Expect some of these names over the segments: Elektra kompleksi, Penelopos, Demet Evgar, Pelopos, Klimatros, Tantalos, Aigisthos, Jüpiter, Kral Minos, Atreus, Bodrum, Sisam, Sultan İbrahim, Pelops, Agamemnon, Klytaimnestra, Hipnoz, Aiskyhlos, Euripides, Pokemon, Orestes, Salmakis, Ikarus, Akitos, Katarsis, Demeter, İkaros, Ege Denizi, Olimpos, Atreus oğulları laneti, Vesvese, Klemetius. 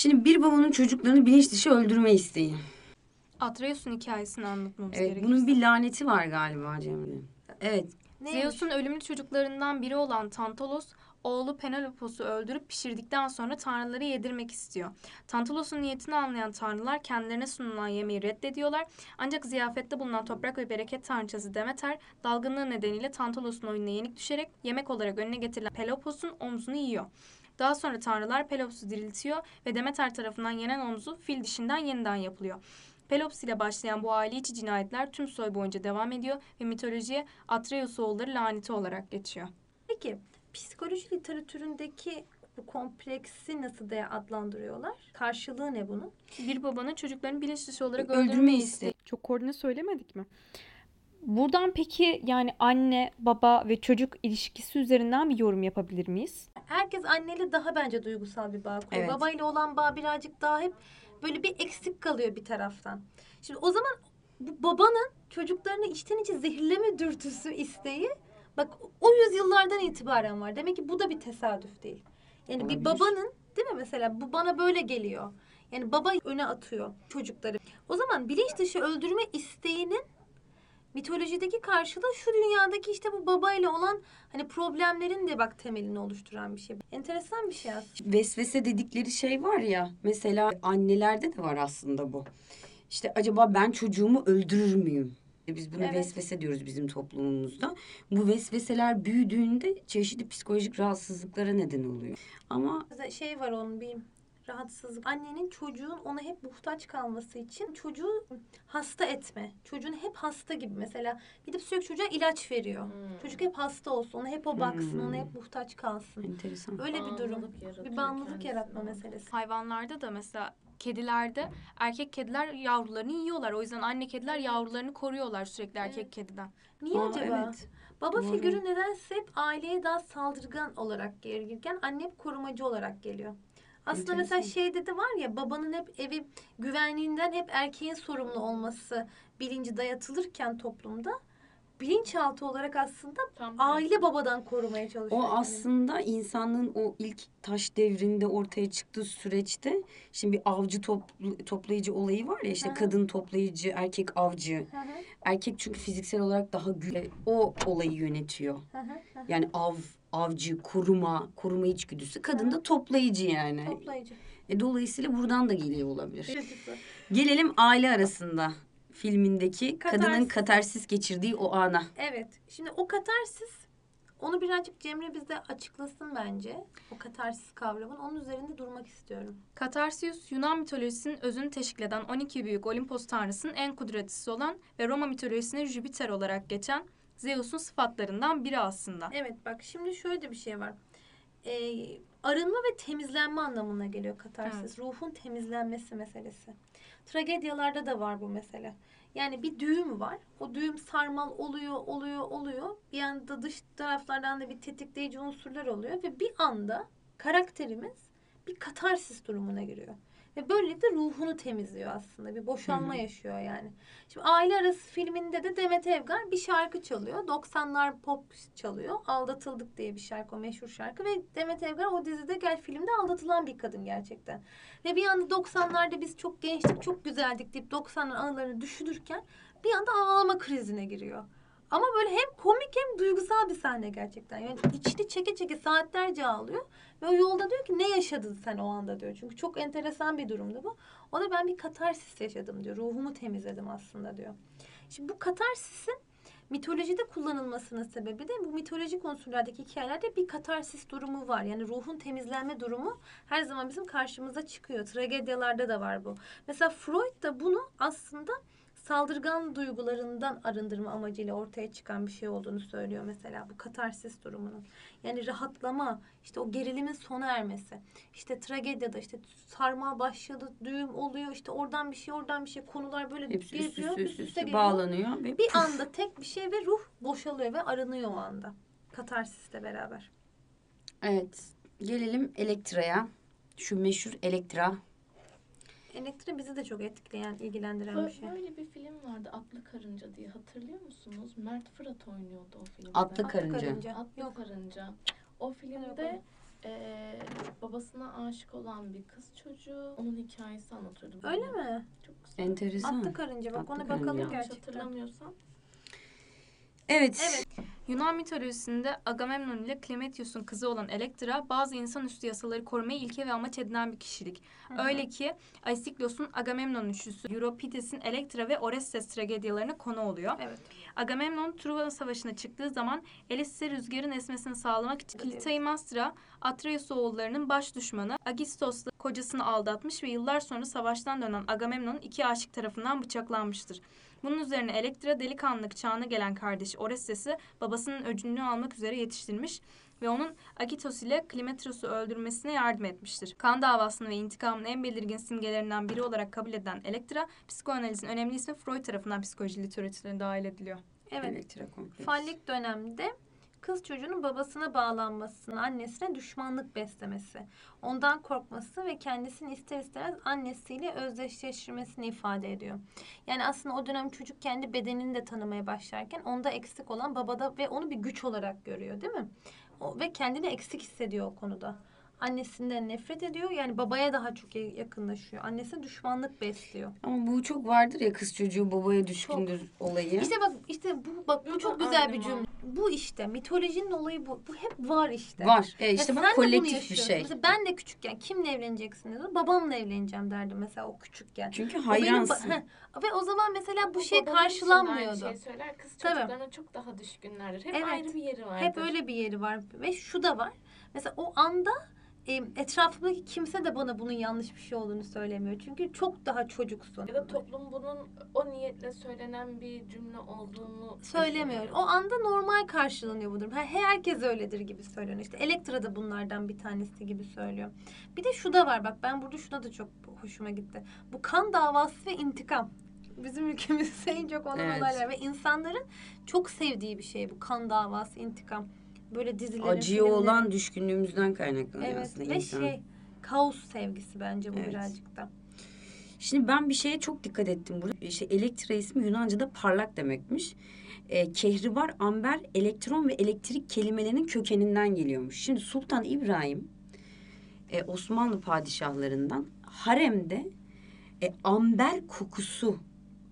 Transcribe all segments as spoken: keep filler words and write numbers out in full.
Şimdi bir babanın çocuklarını bilinç dışı öldürme isteği. Atreus'un hikayesini anlatmamız evet, gerekiyor. Bunun bir laneti var galiba Cemre. Evet. Zeus'un ölümlü çocuklarından biri olan Tantalos, oğlu Penelopos'u öldürüp pişirdikten sonra tanrıları yedirmek istiyor. Tantalos'un niyetini anlayan tanrılar kendilerine sunulan yemeği reddediyorlar. Ancak ziyafette bulunan toprak ve bereket tanrıçası Demeter, dalgınlığı nedeniyle Tantalos'un oyununa yenik düşerek yemek olarak önüne getirilen Pelopos'un omzunu yiyor. Daha sonra tanrılar Pelopos'u diriltiyor ve Demeter tarafından yenen omzu fil dişinden yeniden yapılıyor. Pelops ile başlayan bu aile içi cinayetler tüm soy boyunca devam ediyor ve mitolojiye Atreus oğulları laneti olarak geçiyor. Peki psikoloji literatüründeki bu kompleksi nasıl diye adlandırıyorlar? Karşılığı ne bunun? Bir babanın çocuklarını bilinç dışı olarak öldürme, öldürme isteği. Çok koordine söylemedik mi? Buradan peki yani anne, baba ve çocuk ilişkisi üzerinden bir yorum yapabilir miyiz? Herkes anneyle daha bence duygusal bir bağ kuruyor. Evet. Babayla olan bağ birazcık daha hep böyle bir eksik kalıyor bir taraftan. Şimdi o zaman bu babanın çocuklarını içten içe zehirleme dürtüsü isteği bak o yüzyıllardan itibaren var. Demek ki bu da bir tesadüf değil. Yani olabilir. Bir babanın değil mi mesela bu bana böyle geliyor. Yani baba öne atıyor çocukları. O zaman bilinç dışı öldürme isteğinin mitolojideki karşılığı şu dünyadaki işte bu babayla olan hani problemlerin de bak temelini oluşturan bir şey. Enteresan bir şey aslında. Vesvese dedikleri şey var ya mesela annelerde de var aslında bu. İşte acaba ben çocuğumu öldürür müyüm? Biz buna evet. vesvese diyoruz bizim toplumumuzda. Bu vesveseler büyüdüğünde çeşitli psikolojik rahatsızlıklara neden oluyor. Ama şey var onun bir rahatsızlık. Annenin çocuğun ona hep muhtaç kalması için çocuğu hasta etme. Çocuğun hep hasta gibi mesela gidip sürekli çocuğa ilaç veriyor. Hmm. Çocuk hep hasta olsun, ona hep o baksın, hmm. ona hep muhtaç kalsın. Enteresan. Öyle bir durum. Bir bağımlılık yaratma meselesi. Hayvanlarda da mesela kedilerde erkek kediler yavrularını yiyorlar. O yüzden anne kediler yavrularını koruyorlar sürekli evet. erkek kediden. Niye Aa, acaba? Evet. Baba Doğru. figürü nedense hep aileye daha saldırgan olarak gelirken anne hep korumacı olarak geliyor. Aslında Enteresan. Mesela şeyde de var ya babanın hep evi güvenliğinden hep erkeğin sorumlu olması bilinci dayatılırken toplumda bilinçaltı olarak aslında Tam aile de. babadan korumaya çalışıyor. O yani. Aslında insanlığın o ilk taş devrinde ortaya çıktığı süreçte şimdi bir avcı toplu, toplayıcı olayı var ya işte Hı-hı. kadın toplayıcı, erkek avcı. Hı-hı. Erkek çünkü fiziksel olarak daha güçlü o olayı yönetiyor. Hı-hı. Yani av avcı, koruma, koruma içgüdüsü. Kadın da toplayıcı yani. Toplayıcı. E, dolayısıyla buradan da geliyor olabilir. Gelelim aile arasında filmindeki katarsis. Kadının katarsis geçirdiği o ana. Evet. Şimdi o katarsis, onu birazcık Cemre bize açıklasın bence. O katarsis kavramın. Onun üzerinde durmak istiyorum. Katarsis, Yunan mitolojisinin özünü teşkil eden on iki büyük Olimpos tanrısının en kudretlisi olan ve Roma mitolojisine Jüpiter olarak geçen Zeus'un sıfatlarından biri aslında. Evet bak şimdi şöyle bir şey var. Ee, arınma ve temizlenme anlamına geliyor katarsis. Evet. Ruhun temizlenmesi meselesi. Tragedyalarda da var bu mesele. Yani bir düğüm var. O düğüm sarmal oluyor, oluyor, oluyor. Bir yanda dış taraflardan da bir tetikleyici unsurlar oluyor. Ve bir anda karakterimiz bir katarsis durumuna giriyor. Ve böylelikle ruhunu temizliyor aslında. Bir boşanma Hı-hı. yaşıyor yani. Şimdi Aile Arası filminde de Demet Evgar bir şarkı çalıyor. doksanlar pop çalıyor. Aldatıldık diye bir şarkı, o meşhur şarkı. Ve Demet Evgar o dizide, gel filmde aldatılan bir kadın gerçekten. Ve bir anda doksanlarda biz çok gençtik, çok güzeldik deyip doksanlar anılarını düşünürken bir anda ağlama krizine giriyor. Ama böyle hem komik hem duygusal bir sahne gerçekten. Yani içini çeke çeke saatlerce ağlıyor. Ve o yolda diyor ki ne yaşadın sen o anda diyor. Çünkü çok enteresan bir durumdu bu. O da ben bir katarsis yaşadım diyor. Ruhumu temizledim aslında diyor. Şimdi bu katarsisin mitolojide kullanılmasının sebebi de bu mitolojik unsurlardaki hikayelerde bir katarsis durumu var. Yani ruhun temizlenme durumu her zaman bizim karşımıza çıkıyor. Tragedyalarda da var bu. Mesela Freud da bunu aslında saldırgan duygularından arındırma amacıyla ortaya çıkan bir şey olduğunu söylüyor mesela bu katarsis durumunun. Yani rahatlama, işte o gerilimin sona ermesi, işte tragedyada işte sarma başladı, düğüm oluyor, işte oradan bir şey, oradan bir şey, konular böyle Hepsi bir, üst, üst, üst, üst, üst, üst, bağlanıyor. Bir püf. anda tek bir şey ve ruh boşalıyor ve arınıyor o anda katarsisle beraber. Evet, gelelim Elektra'ya. Şu meşhur Elektra. Elektra bizi de çok etkileyen, ilgilendiren böyle bir şey. Böyle bir film vardı, Atlı Karınca diye. Hatırlıyor musunuz? Mert Fırat oynuyordu o filmde. Atlı Karınca. Atlı Karınca. Atlı Karınca. O filmde Ee, babasına aşık olan bir kız çocuğu. Onun hikayesi anlatıyordu. Öyle bana. Mi? Çok güzel. Enteresan. Atlı Karınca. Bak Atlı ona karınca. Bakalım gerçekten. Hatırlamıyorsam. Evet. Evet. Yunan mitolojisinde Agamemnon ile Klemetius'un kızı olan Elektra bazı insanüstü yasaları korumayı ilke ve amaç edinen bir kişilik. Hı-hı. Öyle ki Aiskyhlos'un Agamemnon üçlüsü, Euripides'in Elektra ve Orestes tragedyalarına konu oluyor. Evet. Agamemnon Truva Savaşı'na çıktığı zaman Elesi rüzgarın esmesini sağlamak için Klytaimnestra, Atreus oğullarının baş düşmanı Aigisthos'la kocasını aldatmış ve yıllar sonra savaştan dönen Agamemnon iki aşık tarafından bıçaklanmıştır. Bunun üzerine Elektra delikanlılık çağına gelen kardeşi Orestes'i babasının öcünü almak üzere yetiştirmiş ve onun Akitos ile Klimatros'u öldürmesine yardım etmiştir. Kan davasını ve intikamın en belirgin simgelerinden biri olarak kabul edilen Elektra, psikoanalizin önemli ismi Freud tarafından psikoloji literatürüne dahil ediliyor. Evet. Elektra kompleksi. Fallik dönemde kız çocuğunun babasına bağlanmasını, annesine düşmanlık beslemesi, ondan korkması ve kendisini ister istemez annesiyle özdeşleştirmesini ifade ediyor. Yani aslında o dönem çocuk kendi bedenini de tanımaya başlarken onda eksik olan babada ve onu bir güç olarak görüyor, değil mi? O, ve kendini eksik hissediyor o konuda. Annesinden nefret ediyor. Yani babaya daha çok yakınlaşıyor. Annesine düşmanlık besliyor. Ama bu çok vardır ya, kız çocuğu babaya düşkündür çok. Olayı. İşte bak işte bu bak bu çok güzel bir cümle. Bu işte mitolojinin olayı bu. Bu hep var işte. Var. E işte bak, kolektif bir şey. Mesela ben de küçükken kimle evleneceksin dedim. Babamla evleneceğim derdim mesela o küçükken. Çünkü hayransın. Ve o zaman mesela bu o şey karşılanmıyordu. Şey söyler, kız çocuklarına çok daha düşkünlerdir. Hep evet, ayrı bir yeri vardır. Hep öyle bir yeri var. Ve şu da var. Mesela o anda etrafımdaki kimse de bana bunun yanlış bir şey olduğunu söylemiyor. Çünkü çok daha çocuksun. Ya da toplum bunun o niyetle söylenen bir cümle olduğunu söylemiyor. O anda normal karşılanıyor bu durum. Herkes öyledir gibi söylüyor. İşte Elektra da bunlardan bir tanesi gibi söylüyor. Bir de şu da var bak, ben burada şuna da çok hoşuma gitti. Bu kan davası ve intikam. Bizim ülkemizde en çok olan evet, olaylar ve insanların çok sevdiği bir şey bu kan davası, intikam. Böyle dizilerin, acıya filmlerin olan düşkünlüğümüzden kaynaklanıyor evet, aslında. Evet ve insan şey, kaos sevgisi bence bu evet, birazcık da. Şimdi ben bir şeye çok dikkat ettim burada. İşte Elektra ismi Yunanca'da parlak demekmiş. Ee, kehribar, amber, elektron ve elektrik kelimelerinin kökeninden geliyormuş. Şimdi Sultan İbrahim e, Osmanlı padişahlarından haremde e, amber kokusu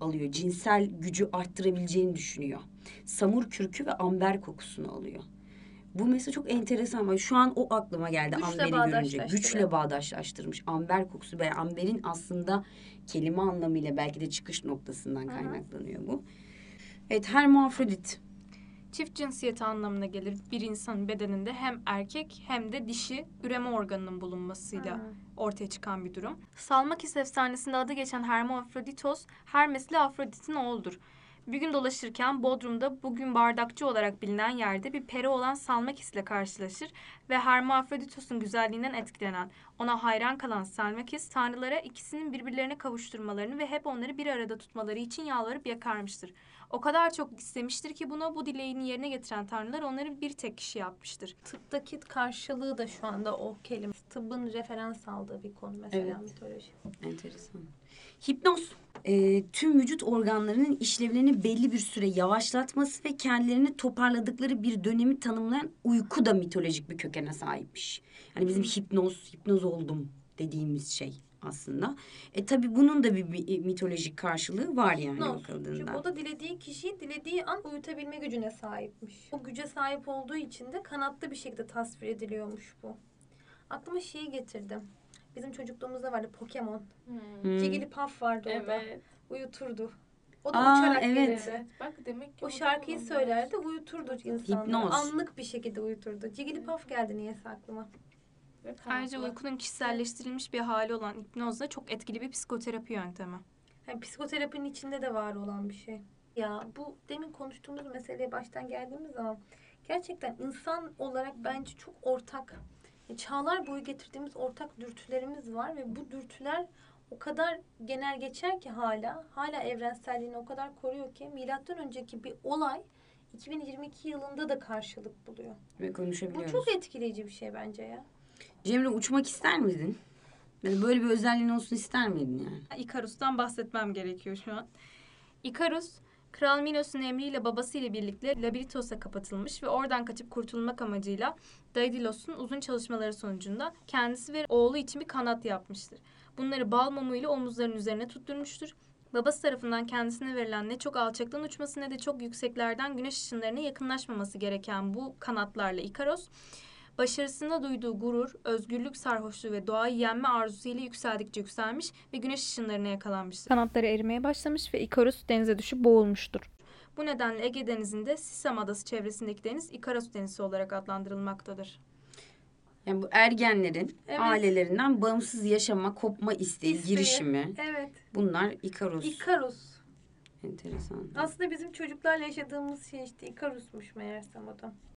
alıyor. Cinsel gücü arttırabileceğini düşünüyor. Samur kürkü ve amber kokusunu alıyor. Bu mesela çok enteresan. Şu an o aklıma geldi. Güçle amberi görünce. Güçle bağdaşlaştırmış. Amber kokusu. Yani amberin aslında kelime anlamıyla belki de çıkış noktasından Aha. kaynaklanıyor bu. Evet, hermafrodit. Çift cinsiyeti anlamına gelir. Bir insanın bedeninde hem erkek hem de dişi üreme organının bulunmasıyla Aha. ortaya çıkan bir durum. Salmakis efsanesinde adı geçen Hermafroditos, Hermes'li Afrodit'in oğludur. Bir gün dolaşırken Bodrum'da bugün bardakçı olarak bilinen yerde bir peri olan Salmakis ile karşılaşır ve Hermafroditos'un güzelliğinden etkilenen, ona hayran kalan Salmakis, tanrılara ikisinin birbirlerine kavuşturmalarını ve hep onları bir arada tutmaları için yalvarıp yakarmıştır. O kadar çok istemiştir ki bunu bu dileğini yerine getiren tanrılar onları bir tek kişi yapmıştır. Tıptaki karşılığı da şu anda o kelime. Tıbbın referans aldığı bir konu mesela evet, mitoloji. Enteresan. Hipnoz. E, tüm vücut organlarının işlevlerini belli bir süre yavaşlatması ve kendilerini toparladıkları bir dönemi tanımlayan uyku da mitolojik bir kökene sahipmiş. Yani bizim hipnoz, hipnoz oldum dediğimiz şey aslında. E tabii bunun da bir, bir mitolojik karşılığı var yani no, bakıldığında. Çünkü o da dilediği kişiyi dilediği an uyutabilme gücüne sahipmiş. O güce sahip olduğu için de kanatlı bir şekilde tasvir ediliyormuş bu. Aklıma şeyi getirdim. Bizim çocukluğumuzda vardı Pokemon. Hmm. Cigilipaf vardı orada. Evet. Uyuturdu. O da Aa, uçarak evet, gelirdi. Bak demek ki o şarkıyı söylerdi, uyuturdu insanları. Hipnoz. Anlık bir şekilde uyuturdu. Cigilipaf geldi niyeyse aklıma. Ayrıca uykunun kişiselleştirilmiş bir hali olan hipnozla çok etkili bir psikoterapi yöntemi. Yani psikoterapinin içinde de var olan bir şey. Ya bu demin konuştuğumuz meseleye baştan geldiğimiz zaman gerçekten insan olarak bence çok ortak, çağlar boyu getirdiğimiz ortak dürtülerimiz var ve bu dürtüler o kadar genel geçer ki hala, hala evrenselliğini o kadar koruyor ki milattan önceki bir olay iki bin yirmi iki yılında da karşılık buluyor. Ve konuşabiliyoruz. Bu çok etkileyici bir şey bence ya. Cemre, uçmak ister miydin? Yani böyle bir özelliğin olsun ister miydin yani? Ikarus'tan bahsetmem gerekiyor şu an. Ikarus, Kral Minos'un emriyle babasıyla birlikte Labirintos'a kapatılmış ve oradan kaçıp kurtulmak amacıyla Daedalos'un uzun çalışmaları sonucunda kendisi ve oğlu için bir kanat yapmıştır. Bunları bal mumuyla omuzlarının üzerine tutturmuştur. Babası tarafından kendisine verilen ne çok alçaktan uçması ne de çok yükseklerden güneş ışınlarına yakınlaşmaması gereken bu kanatlarla İkaros, başarısında duyduğu gurur, özgürlük sarhoşluğu ve doğayı yenme arzusuyla yükseldikçe yükselmiş ve güneş ışınlarına yakalanmıştır. Kanatları erimeye başlamış ve İkaros denize düşüp boğulmuştur. Bu nedenle Ege Denizi'nde Sisam Adası çevresindeki deniz İkaros Denizi olarak adlandırılmaktadır. Yani bu ergenlerin evet. ailelerinden bağımsız yaşama, kopma isteği, isteği. girişimi. Evet. Bunlar İkaros. İkaros. Enteresan. Aslında bizim çocuklarla yaşadığımız şey işte İkaros'muş meğersem o da.